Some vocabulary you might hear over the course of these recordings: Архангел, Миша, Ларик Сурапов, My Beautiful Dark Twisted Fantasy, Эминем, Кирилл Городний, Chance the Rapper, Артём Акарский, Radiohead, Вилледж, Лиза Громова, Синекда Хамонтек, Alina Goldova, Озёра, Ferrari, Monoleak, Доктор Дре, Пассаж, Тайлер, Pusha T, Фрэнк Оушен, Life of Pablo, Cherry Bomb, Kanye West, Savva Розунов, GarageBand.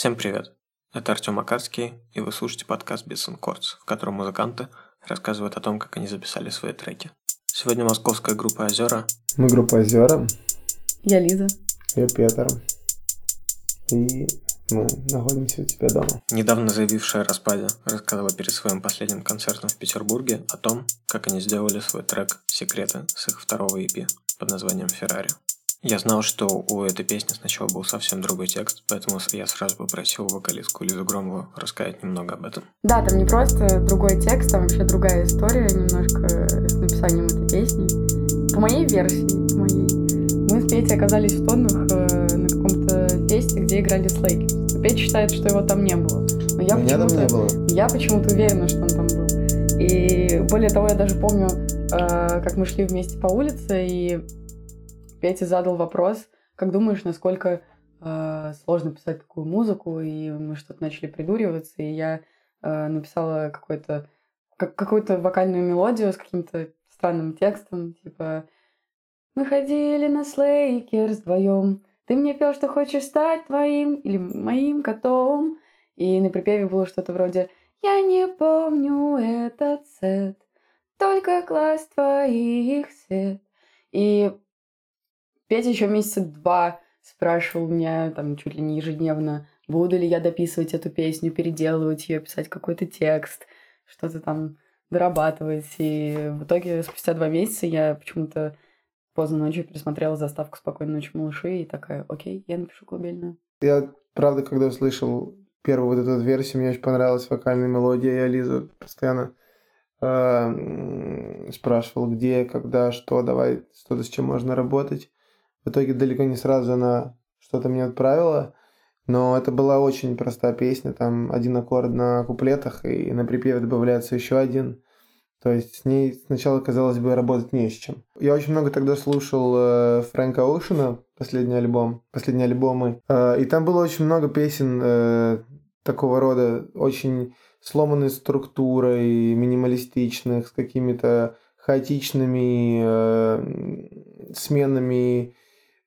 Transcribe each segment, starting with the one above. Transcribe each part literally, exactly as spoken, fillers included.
Всем привет, это Артём Акарский, и вы слушаете подкаст Beats энд Chords, в котором музыканты рассказывают о том, как они записали свои треки. Сегодня московская группа Озёра. Мы группа Озёра. Я Лиза. Я Петр. И мы находимся у тебя дома. Недавно заявившая о распаде рассказала перед своим последним концертом в Петербурге о том, как они сделали свой трек «Секреты» с их второго и пи под названием «Феррари». Я знал, что у этой песни сначала был совсем другой текст, поэтому я сразу попросил вокалистку Лизу Громову рассказать немного об этом. Да, там не просто другой текст, там вообще другая история немножко с написанием этой песни. По моей версии, по моей, мы с Петей оказались в Тоннах э, на каком-то фесте, где играли Слейки. Петя считает, что его там не было. Но я Меня почему-то, там не было. Я почему-то уверена, что он там был. И более того, я даже помню, э, как мы шли вместе по улице, и Петя задал вопрос, как думаешь, насколько э, сложно писать такую музыку, и мы что-то начали придуриваться, и я э, написала какой-то, как, какую-то вокальную мелодию с каким-то странным текстом, типа «Мы ходили на слейкерс вдвоем, ты мне пел, что хочешь стать твоим или моим котом». И на припеве было что-то вроде «Я не помню этот сет, только глаз твоих свет». И Петя еще месяца два спрашивал меня, там, чуть ли не ежедневно, буду ли я дописывать эту песню, переделывать ее, писать какой-то текст, что-то там дорабатывать. И в итоге спустя два месяца я почему-то поздно ночью пересмотрела заставку «Спокойной ночи, малыши» и такая, окей, я напишу колыбельную. Я, правда, когда услышал первую вот эту версию, мне очень понравилась вокальная мелодия. Я Лизу постоянно э, спрашивал, где, когда, что, давай, что-то с чем можно работать. В итоге далеко не сразу она что-то мне отправила, но это была очень простая песня, там один аккорд на куплетах, и на припеве добавляется еще один. То есть с ней сначала, казалось бы, работать не с чем. Я очень много тогда слушал э, Фрэнка Оушена, последний альбом, последние альбомы, э, и там было очень много песен э, такого рода, очень сломанной структурой, минималистичных, с какими-то хаотичными э, сменами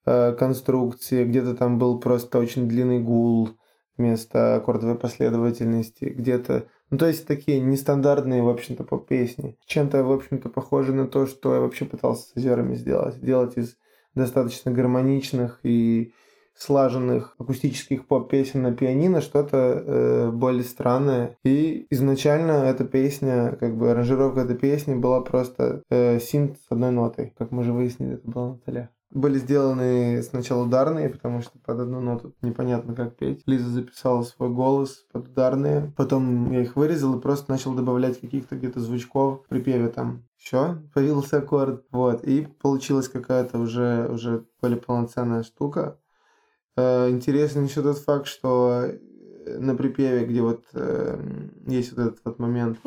конструкции, где-то там был просто очень длинный гул вместо аккордовой последовательности, где-то... Ну, то есть такие нестандартные, в общем-то, поп-песни. Чем-то, в общем-то, похоже на то, что я вообще пытался с Озёрами сделать. Делать из достаточно гармоничных и слаженных акустических поп-песен на пианино что-то э, более странное. И изначально эта песня, как бы аранжировка этой песни была просто э, синт с одной нотой. Как мы же выяснили, это была Наталья. Были сделаны сначала ударные, потому что под одну ноту непонятно, как петь. Лиза записала свой голос под ударные. Потом я их вырезал и просто начал добавлять каких-то где-то звучков в припеве там. Еще появился аккорд. Вот. И получилась какая-то уже, уже более полноценная штука. Э, интересен еще тот факт, что на припеве, где вот э, есть вот этот вот момент...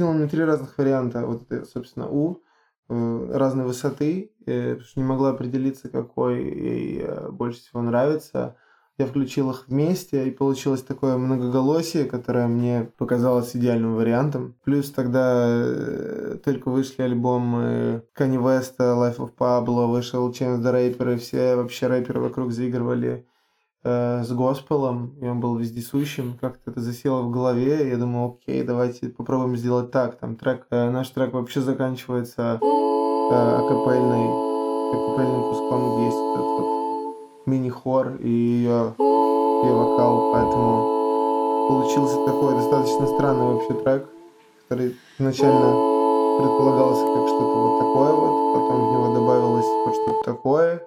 на три разных варианта, вот, собственно, У, разной высоты, потому что не могла определиться, какой ей больше всего нравится. Я включил их вместе, и получилось такое многоголосие, которое мне показалось идеальным вариантом. Плюс тогда только вышли альбомы Kanye West, Life of Pablo, вышел Chance the Rapper, и все вообще рэперы вокруг заигрывали с госпелом, и он был вездесущим, как-то это засело в голове, я думал, окей, давайте попробуем сделать так, там трек, э, наш трек вообще заканчивается э, акапельной, акапельным куском, где есть этот вот мини-хор и ее, ее вокал, поэтому получился такой достаточно странный вообще трек, который изначально предполагался как что-то вот такое вот, потом в него добавилось вот что-то такое,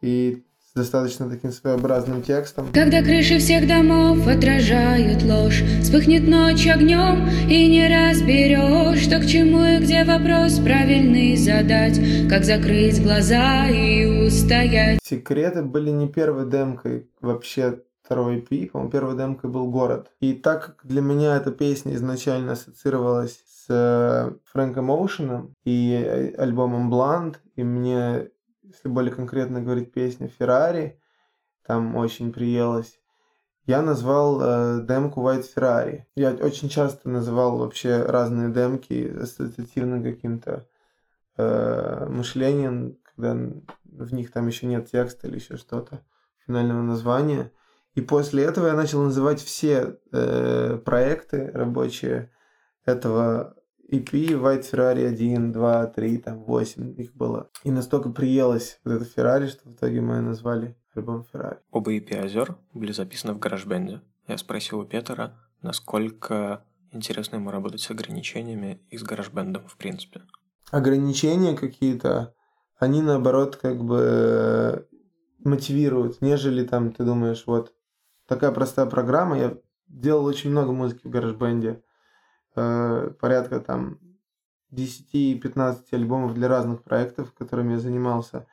и с достаточно таким своеобразным текстом. Когда крыши всех домов отражают ложь, вспыхнет ночь огнем, и не разберешь, что к чему и где вопрос правильный задать, как закрыть глаза и устоять. «Секреты» были не первой демкой вообще второй и пи, по-моему, первой демкой был «Город». И так как для меня эта песня изначально ассоциировалась с Фрэнком Оушеном и альбомом «Бланд», и мне... если более конкретно говорить, песня «Феррари» там очень приелась. я назвал э, демку White Ferrari. Я очень часто называл вообще разные демки ассоциативно каким-то э, мышлением, когда в них там еще нет текста или еще что-то, финального названия. И после этого я начал называть все э, проекты рабочие этого и пи, White Ferrari один, два, три, там восемь их было. И настолько приелось вот это Ferrari, что в итоге мы назвали альбом Ferrari. Оба и пи «Озёр» были записаны в GarageBand. Я спросил у Петера, насколько интересно ему работать с ограничениями и с GarageBand в принципе. Ограничения какие-то, они наоборот как бы мотивируют, нежели там ты думаешь, вот такая простая программа. Я делал очень много музыки в GarageBand, порядка там десять-пятнадцать альбомов для разных проектов, которыми я занимался.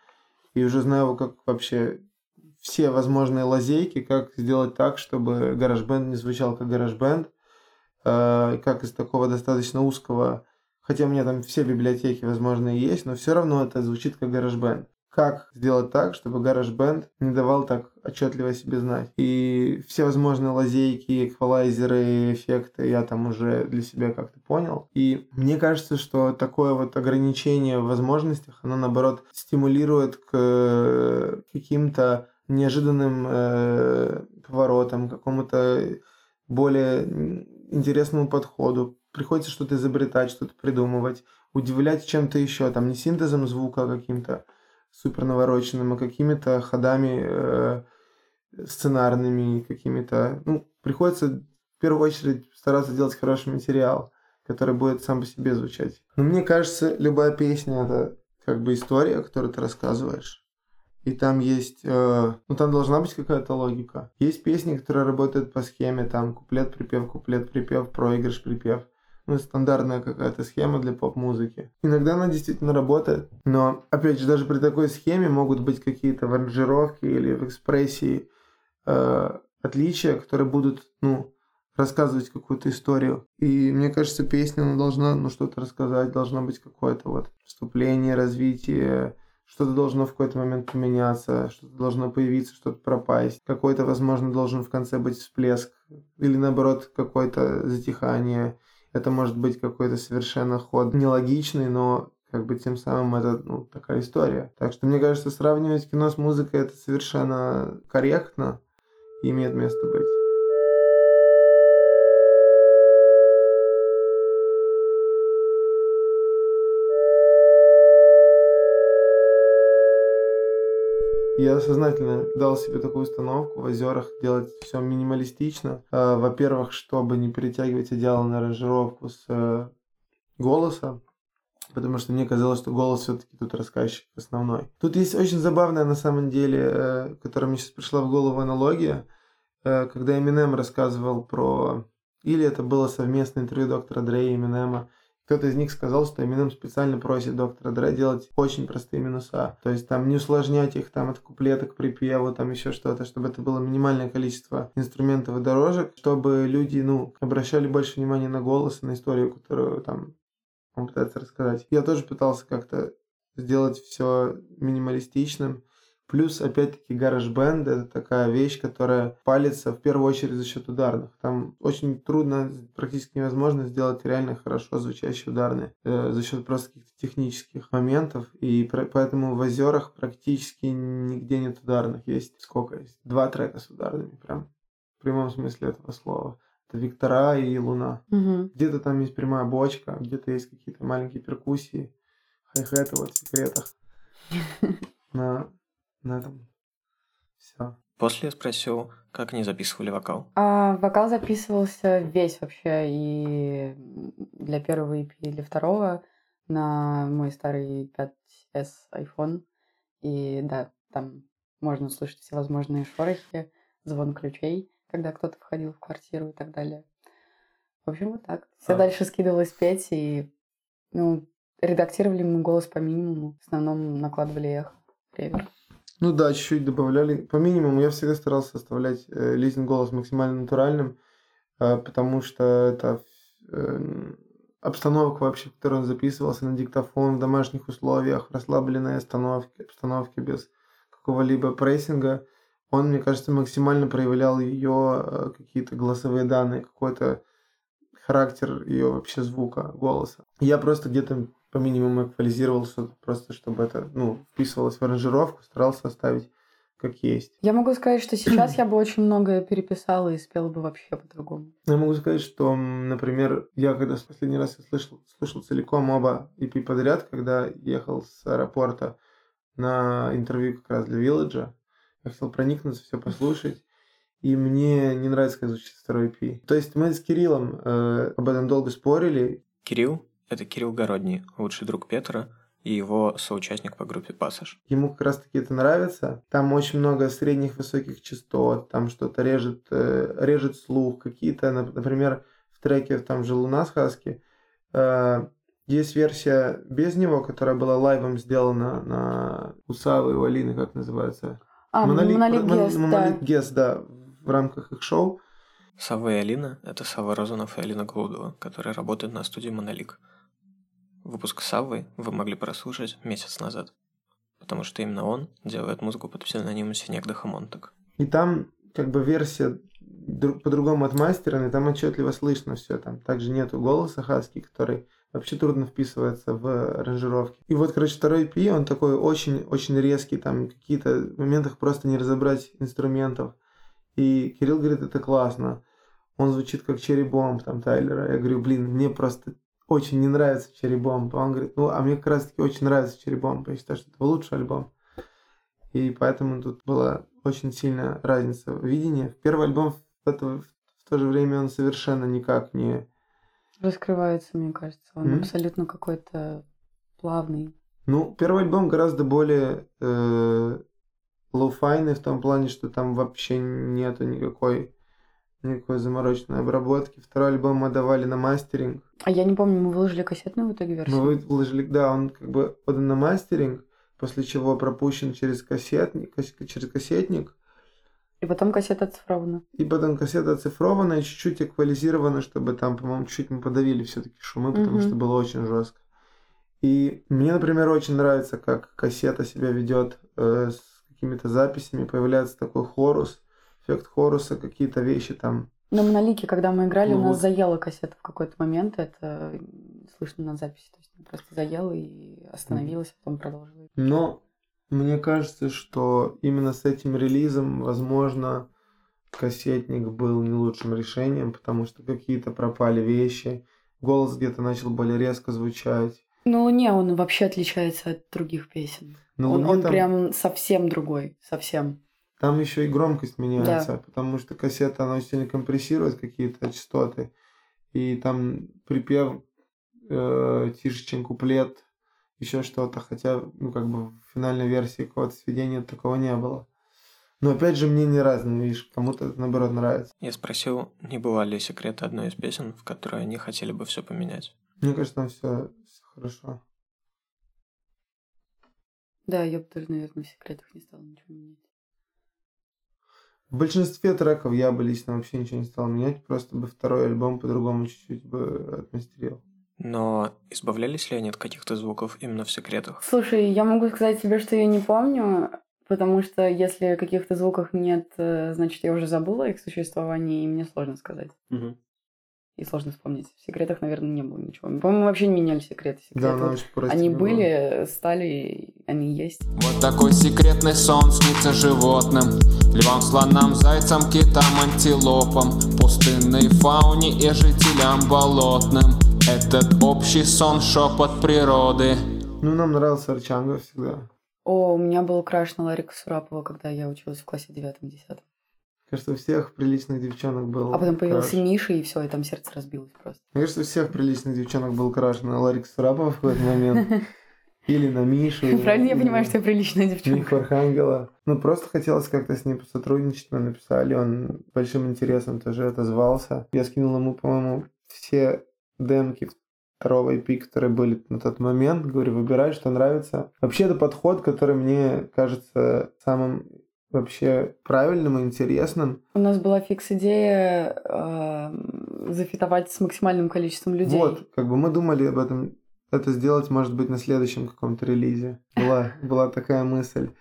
И уже знаю, как вообще все возможные лазейки, как сделать так, чтобы GarageBand не звучал как GarageBand, как из такого достаточно узкого, хотя у меня там все библиотеки возможные есть, но все равно это звучит как GarageBand. Как сделать так, чтобы GarageBand не давал так отчетливо себе знать. И все возможные лазейки, эквалайзеры, эффекты я там уже для себя как-то понял. И мне кажется, что такое вот ограничение в возможностях, оно наоборот стимулирует к каким-то неожиданным э, поворотам, к какому-то более интересному подходу. Приходится что-то изобретать, что-то придумывать, удивлять чем-то еще, там не синтезом звука каким-то супер навороченным, а какими-то ходами э, сценарными, какими-то... Ну, приходится в первую очередь стараться делать хороший материал, который будет сам по себе звучать. Но мне кажется, любая песня — это как бы история, которую ты рассказываешь. И там есть... Э, ну, там должна быть какая-то логика. Есть песни, которые работают по схеме, там куплет-припев, куплет-припев, проигрыш-припев. Ну, стандартная какая-то схема для поп-музыки. Иногда она действительно работает, но, опять же, даже при такой схеме могут быть какие-то в аранжировке или в экспрессии э, отличия, которые будут, ну, рассказывать какую-то историю. И мне кажется, песня, она должна, ну, что-то рассказать, должно быть какое-то вот вступление, развитие, что-то должно в какой-то момент поменяться, что-то должно появиться, что-то пропасть. Какой-то, возможно, должен в конце быть всплеск или, наоборот, какое-то затихание. Это может быть какой-то совершенно ход нелогичный, но как бы тем самым это, ну, такая история. Так что мне кажется, сравнивать кино с музыкой — это совершенно корректно и имеет место быть. Я сознательно дал себе такую установку в «Озерах» делать все минималистично. Во-первых, чтобы не перетягивать одеяло на аранжировку с голоса, потому что мне казалось, что голос все-таки тут рассказчик основной. Тут есть очень забавная, на самом деле, которая мне сейчас пришла в голову аналогия, когда Эминем рассказывал про... Или это было совместное интервью доктора Дре и Эминема. Кто-то из них сказал, что Эминем специально просит доктора Дре делать очень простые минуса. То есть там не усложнять их там от куплета к припеву, там еще что-то, чтобы это было минимальное количество инструментов и дорожек, чтобы люди, ну, обращали больше внимания на голос и на историю, которую там он пытается рассказать. Я тоже пытался как-то сделать все минималистичным. Плюс, опять-таки, GarageBand — это такая вещь, которая палится в первую очередь за счет ударных. Там очень трудно, практически невозможно сделать реально хорошо звучащие ударные э, за счет просто каких-то технических моментов. И про- поэтому в «Озерах» практически нигде нет ударных. Есть сколько есть? Два трека с ударными, прям в прямом смысле этого слова. Это «Виктора» и «Луна». Угу. Где-то там есть прямая бочка, где-то есть какие-то маленькие перкуссии, хай-хэты вот в секретах. На... На этом все. После я спросил, как они записывали вокал. А, вокал записывался весь вообще, и для первого и пи, и для второго на мой старый пять эс iPhone. И да, там можно услышать всевозможные шорохи, звон ключей, когда кто-то входил в квартиру и так далее. В общем, вот так. Все а. Дальше скидывалось петь, и ну, редактировали мы голос по минимуму. В основном накладывали эхо, ревер. Ну да, чуть-чуть добавляли. По минимуму я всегда старался оставлять э, Лизин голос максимально натуральным, э, потому что это э, обстановка вообще, в которой он записывался на диктофон в домашних условиях, расслабленные остановки, обстановки без какого-либо прессинга, он, мне кажется, максимально проявлял ее какие-то голосовые данные, какой-то характер ее вообще звука, голоса. Я просто где-то по минимуму эквализировал что-то, просто чтобы это, ну, вписывалось в аранжировку, старался оставить как есть. Я могу сказать, что сейчас я бы очень многое переписала и спела бы вообще по-другому. Я могу сказать, что, например, я когда в последний раз слышал, слушал целиком оба и пи подряд, когда ехал с аэропорта на интервью как раз для Вилледжа, я хотел проникнуться, все послушать, и мне не нравится, как звучит второй и пи. То есть мы с Кириллом э, об этом долго спорили. Кирилл — это Кирилл Городний, лучший друг Петра, и его соучастник по группе «Пассаж». Ему как раз-таки это нравится. Там очень много средних высоких частот, там что-то режет, э, режет слух. Какие-то, например, в треке «Там же луна» с Хаски э, есть версия без него, которая была лайвом сделана на у Савы и у Алины, как называется? А, Monoleak Guest, да, в рамках их шоу. Савва и Алина — это Savva Розунов и Alina Goldova, которые работают на студии Monoleak. Выпуск Саввы вы могли прослушать месяц назад, потому что именно он делает музыку под псевдонимом Синекда Хамонтек. И там как бы версия друг, по-другому отмастерана, и там отчетливо слышно все. Там также нету голоса Хаски, который вообще трудно вписывается в аранжировки. И вот, короче, второй и пи, он такой очень-очень резкий, там какие-то в моментах просто не разобрать инструментов. И Кирилл говорит, это классно. Он звучит как Cherry Bomb, там, Тайлера. Я говорю, блин, мне просто... очень не нравится Cherry Bomb. Он говорит, ну, а мне как раз-таки очень нравится Cherry Bomb. Я считаю, что это лучший альбом. И поэтому тут была очень сильная разница видения. Первый альбом в, это, в то же время он совершенно никак не... раскрывается, мне кажется. Он mm-hmm. абсолютно какой-то плавный. Ну, первый альбом гораздо более э, лоу-файный в том плане, что там вообще нету никакой... никакой замороченной обработки. Второй альбом мы давали на мастеринг. А я не помню, мы выложили кассетную в итоге версию? Мы выложили, да, он как бы подан на мастеринг, после чего пропущен через кассетник, через кассетник. И потом кассета оцифрована. И потом кассета оцифрована и чуть-чуть эквализирована, чтобы там, по-моему, чуть-чуть мы подавили все-таки шумы, потому mm-hmm. что было очень жестко. И мне, например, очень нравится, как кассета себя ведет э, с какими-то записями, появляется такой хорус, эффект хоруса, какие-то вещи там. На Монолике, когда мы играли, ну, у нас вот. Заела кассета в какой-то момент, это слышно на записи, то есть она просто заела и остановилась, а потом продолжила. Но мне кажется, что именно с этим релизом, возможно, кассетник был не лучшим решением, потому что какие-то пропали вещи, голос где-то начал более резко звучать. На Луне он вообще отличается от других песен. На Луне он он там... прям совсем другой, совсем. Там еще и громкость меняется, да. Потому что кассета, она очень сильно компрессирует какие-то частоты. И там припев, э, тише, чем куплет, еще что-то. Хотя, ну, как бы в финальной версии какого-то сведения такого не было. Но опять же, мне не разное, видишь, кому-то это, наоборот, нравится. Я спросил, не было ли секрета одной из песен, в которой они хотели бы все поменять. Мне кажется, там все, все хорошо. Да, я бы тоже, наверное, в секретах не стала ничего менять. В большинстве треков я бы лично вообще ничего не стал менять, просто бы второй альбом по-другому чуть-чуть бы отмастерил. Но избавлялись ли они от каких-то звуков именно в секретах? Слушай, я могу сказать тебе, что я не помню, потому что если каких-то звуков нет, значит, я уже забыла их существование, и мне сложно сказать. Угу. И сложно вспомнить. В секретах, наверное, не было ничего. По-моему, вообще не меняли секреты. секреты. Да, вот они были, было. Стали, они есть. Вот такой секретный сон снится животным. Львам, слонам, зайцам, китам, антилопам. Пустынной фауне и жителям болотным. Этот общий сон, шепот природы. Ну, нам нравился Арчанга всегда. О, у меня был краш на Ларика Сурапова, когда я училась в классе девятом-десятом. Кажется, у всех приличных девчонок был. А потом появился краш. Миша, и все, и там сердце разбилось просто. Мне кажется, у всех приличных девчонок был краш на Ларика Сурапова в какой-то момент. Или на Мишу. Правильно я понимаю, что я приличная девчонка? Миха Архангела. Ну, просто хотелось как-то с ним посотрудничать. Мы написали, он большим интересом тоже отозвался. Я скинул ему, по-моему, все демки второго и пи, которые были на тот момент. Говорю, выбирай, что нравится. Вообще, это подход, который мне кажется самым... вообще правильным и интересным. У нас была фикс-идея э, зафитовать с максимальным количеством людей. Вот, как бы мы думали об этом, это сделать, может быть, на следующем каком-то релизе. Была, была такая мысль.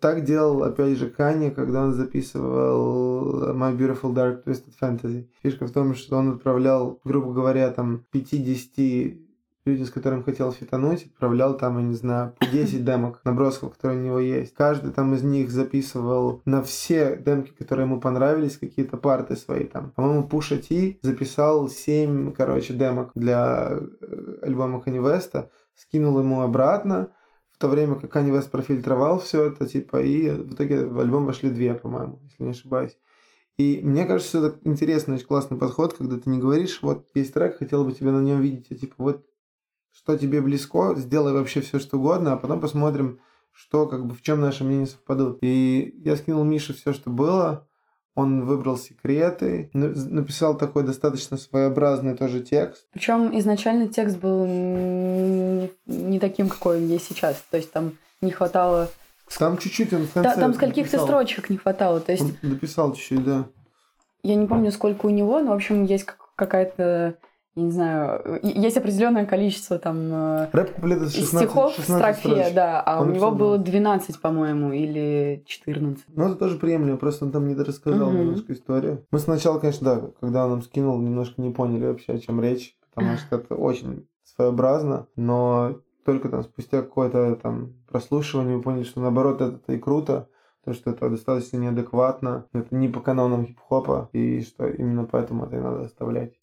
Так делал, опять же, Kanye, когда он записывал My Beautiful Dark Twisted Fantasy. Фишка в том, что он отправлял, грубо говоря, там пять-десять людям, с которым хотел фитонуть, отправлял там, я не знаю, десять демок, набросков, которые у него есть. Каждый там из них записывал на все демки, которые ему понравились, какие-то парты свои там. По-моему, Pusha T записал семь, короче, демок для альбома Kanye West, скинул ему обратно, в то время как Kanye West профильтровал все это, типа, и в итоге в альбом вошли две, по-моему, если не ошибаюсь. И мне кажется, это интересный, очень классный подход, когда ты не говоришь, вот есть трек, хотел бы тебя на нем видеть, а типа, вот, что тебе близко, сделай вообще все, что угодно, а потом посмотрим, что, как бы, в чем наши мнения совпадут. И я скинул Мише все, что было, он выбрал секреты, написал такой достаточно своеобразный тоже текст. Причем изначально текст был не таким, какой он есть сейчас. То есть там не хватало... Там чуть-чуть он в конце... Да, там скольких-то строчек не хватало. То есть... Он дописал чуть-чуть, да. Я не помню, сколько у него, но, в общем, есть какая-то... Я не знаю, есть определенное количество там шестнадцать, стихов в строфе, да, а он у него было двенадцать, по-моему, или четырнадцать. Ну, это тоже приемлемо, просто он там недорассказал uh-huh. немножко историю. Мы сначала, конечно, да, когда он нам скинул, немножко не поняли вообще, о чем речь, потому что это очень своеобразно, но только там спустя какое-то там прослушивание мы поняли, что наоборот это и круто, то, что это достаточно неадекватно, это не по канонам хип-хопа, и что именно поэтому это и надо оставлять.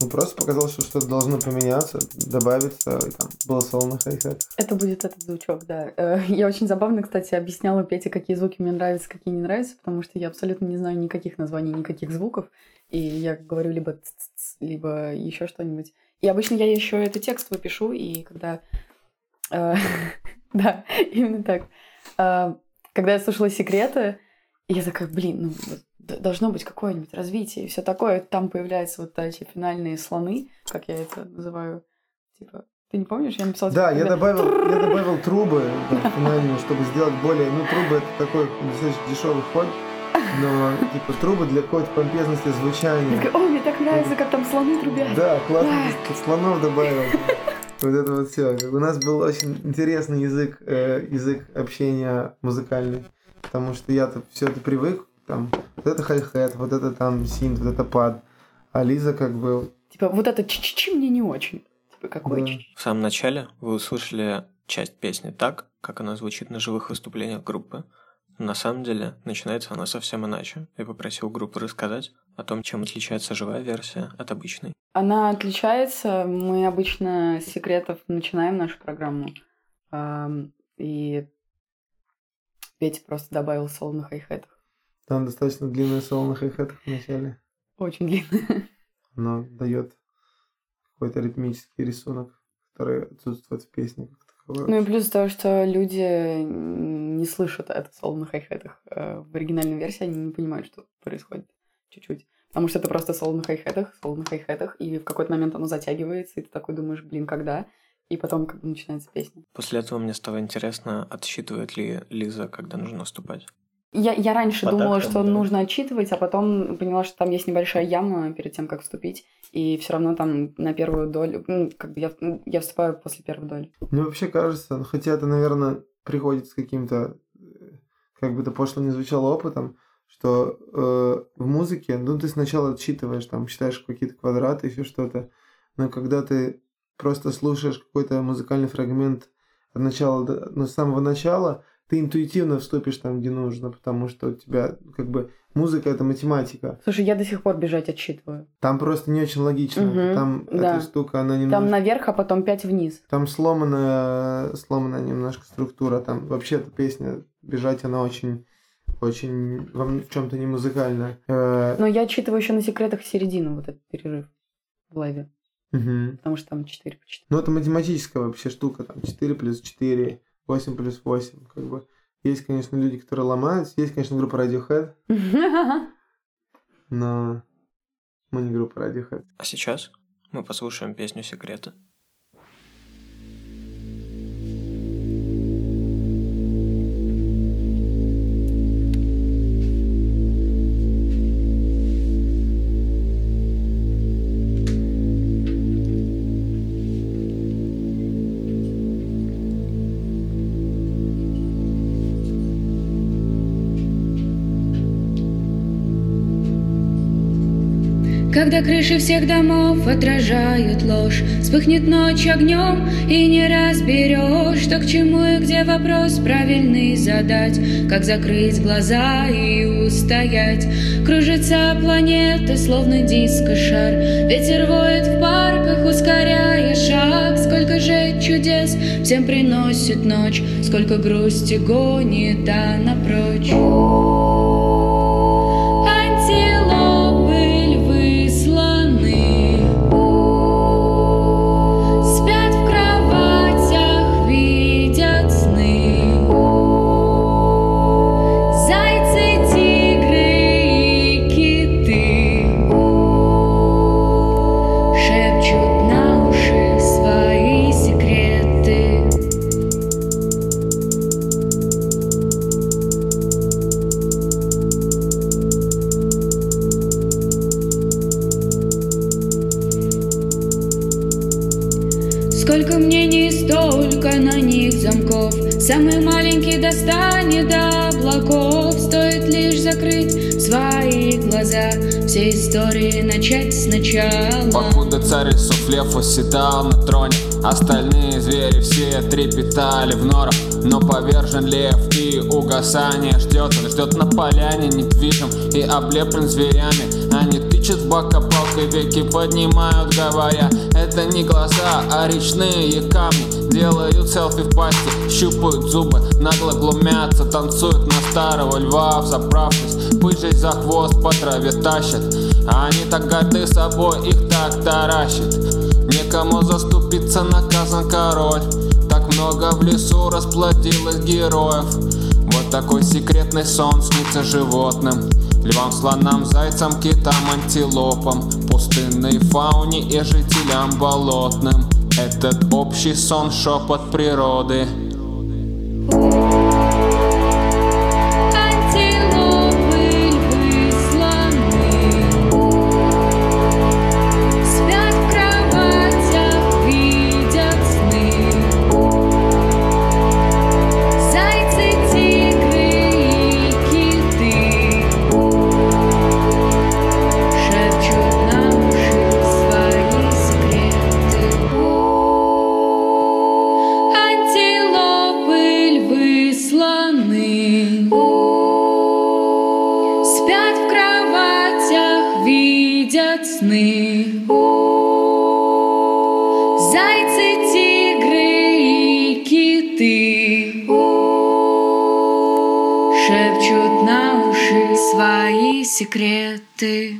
Ну, просто показалось, что что-то должно поменяться, добавиться, и там было соло на хай-хэтах. Это будет этот звучок, да. Я очень забавно, кстати, объясняла Пете, какие звуки мне нравятся, какие не нравятся, потому что я абсолютно не знаю никаких названий, никаких звуков, и я говорю либо ц-ц-ц, либо еще что-нибудь. И обычно я еще этот текст выпишу, и когда... Да, именно так. Когда я слушала «Секреты», я такая, блин, ну... должно быть какое-нибудь развитие и все такое. Там появляются вот эти финальные слоны, как я это называю. Типа, ты не помнишь? Я написала... Да, я добавил, я добавил трубы финальные, чтобы сделать более... Ну, трубы — это такой достаточно дешевый ход, но, типа, трубы для какой-то помпезности звучания. О, мне так нравится, как там слоны трубят. Да, классно, слонов добавил. Вот это вот все. У нас был очень интересный язык, язык общения музыкальный, потому что я-то все это привык. Там, вот это хай-хэт, вот это там синт, вот это пад. А Лиза как бы... Типа, вот это чи-чи-чи мне не очень. Типа, какой да. чи-чи. В самом начале вы услышали часть песни так, как она звучит на живых выступлениях группы. Но на самом деле начинается она совсем иначе. Я попросил группу рассказать о том, чем отличается живая версия от обычной. Она отличается. Мы обычно с секретов начинаем нашу программу. И Петя просто добавил соло на хай-хэтах. Там достаточно длинное соло на хай-хэтах вначале. Очень длинное. Оно дает какой-то ритмический рисунок, который отсутствует в песне. Ну и плюс того, что люди не слышат это соло на хай-хэтах. В оригинальной версии они не понимают, что происходит чуть-чуть. Потому что это просто соло на хай-хэтах, соло на хай-хэтах, и в какой-то момент оно затягивается, и ты такой думаешь, блин, когда? И потом как бы начинается песня. После этого мне стало интересно, отсчитывает ли Лиза, когда нужно наступать. Я, я раньше Потак, думала, что да. нужно отчитывать, а потом поняла, что там есть небольшая яма перед тем, как вступить, и все равно там на первую долю, ну, как бы я, я вступаю после первой доли. Мне вообще кажется, хотя это, наверное, приходит с каким-то, как бы это пошло не звучало, опытом, что э, в музыке, ну, ты сначала отчитываешь, там, считаешь какие-то квадраты, еще что-то, но когда ты просто слушаешь какой-то музыкальный фрагмент от начала, до, ну, с самого начала, ты интуитивно вступишь там, где нужно, потому что у тебя, как бы, музыка — это математика. Слушай, я до сих пор бежать отсчитываю. Там просто не очень логично. Угу, там да. эта штука, она немножко... Там наверх, а потом пять вниз. Там сломанная, сломанная немножко структура. Там вообще эта песня «Бежать», она очень, очень в чем-то не музыкальная. Но я отчитываю еще на секретах середину, вот этот перерыв в лайве. Угу. Потому что там четыре по четыре. Ну, это математическая вообще штука. Там четыре плюс четыре. восемь плюс восемь, как бы. Есть, конечно, люди, которые ломаются. Есть, конечно, группа Radiohead. Но мы не группа Radiohead. А сейчас мы послушаем песню «Секреты». Когда крыши всех домов отражают ложь, вспыхнет ночь огнем, и не разберешь, что к чему и где вопрос правильный задать, как закрыть глаза и устоять. Кружится планета, словно диско-шар, ветер воет в парках, ускоряя шаг. Сколько же чудес всем приносит ночь, сколько грусти гонит она прочь. Самый маленький достанет до облаков, стоит лишь закрыть свои глаза, все истории начать сначала. Покуда царь суфлев восседал на троне, остальные звери все трепетали в норах, но повержен лев и угасание ждет. Он ждет на поляне недвижим и облеплен зверями. Они тычут в бока палкой, веки поднимают, говоря: это не глаза, а речные камни. Делают селфи в пасти, щупают зубы, нагло глумятся, танцуют на старого льва, взаправшись пыжей за хвост по траве тащат. Они так горды собой, их так таращит. Некому заступиться, наказан король. Так много в лесу расплодилось героев. Вот такой секретный сон снится животным: львам, слонам, зайцам, китам, антилопам, пустынной фауне и жителям болотным. Этот общий сон — шепот природы. Секреты.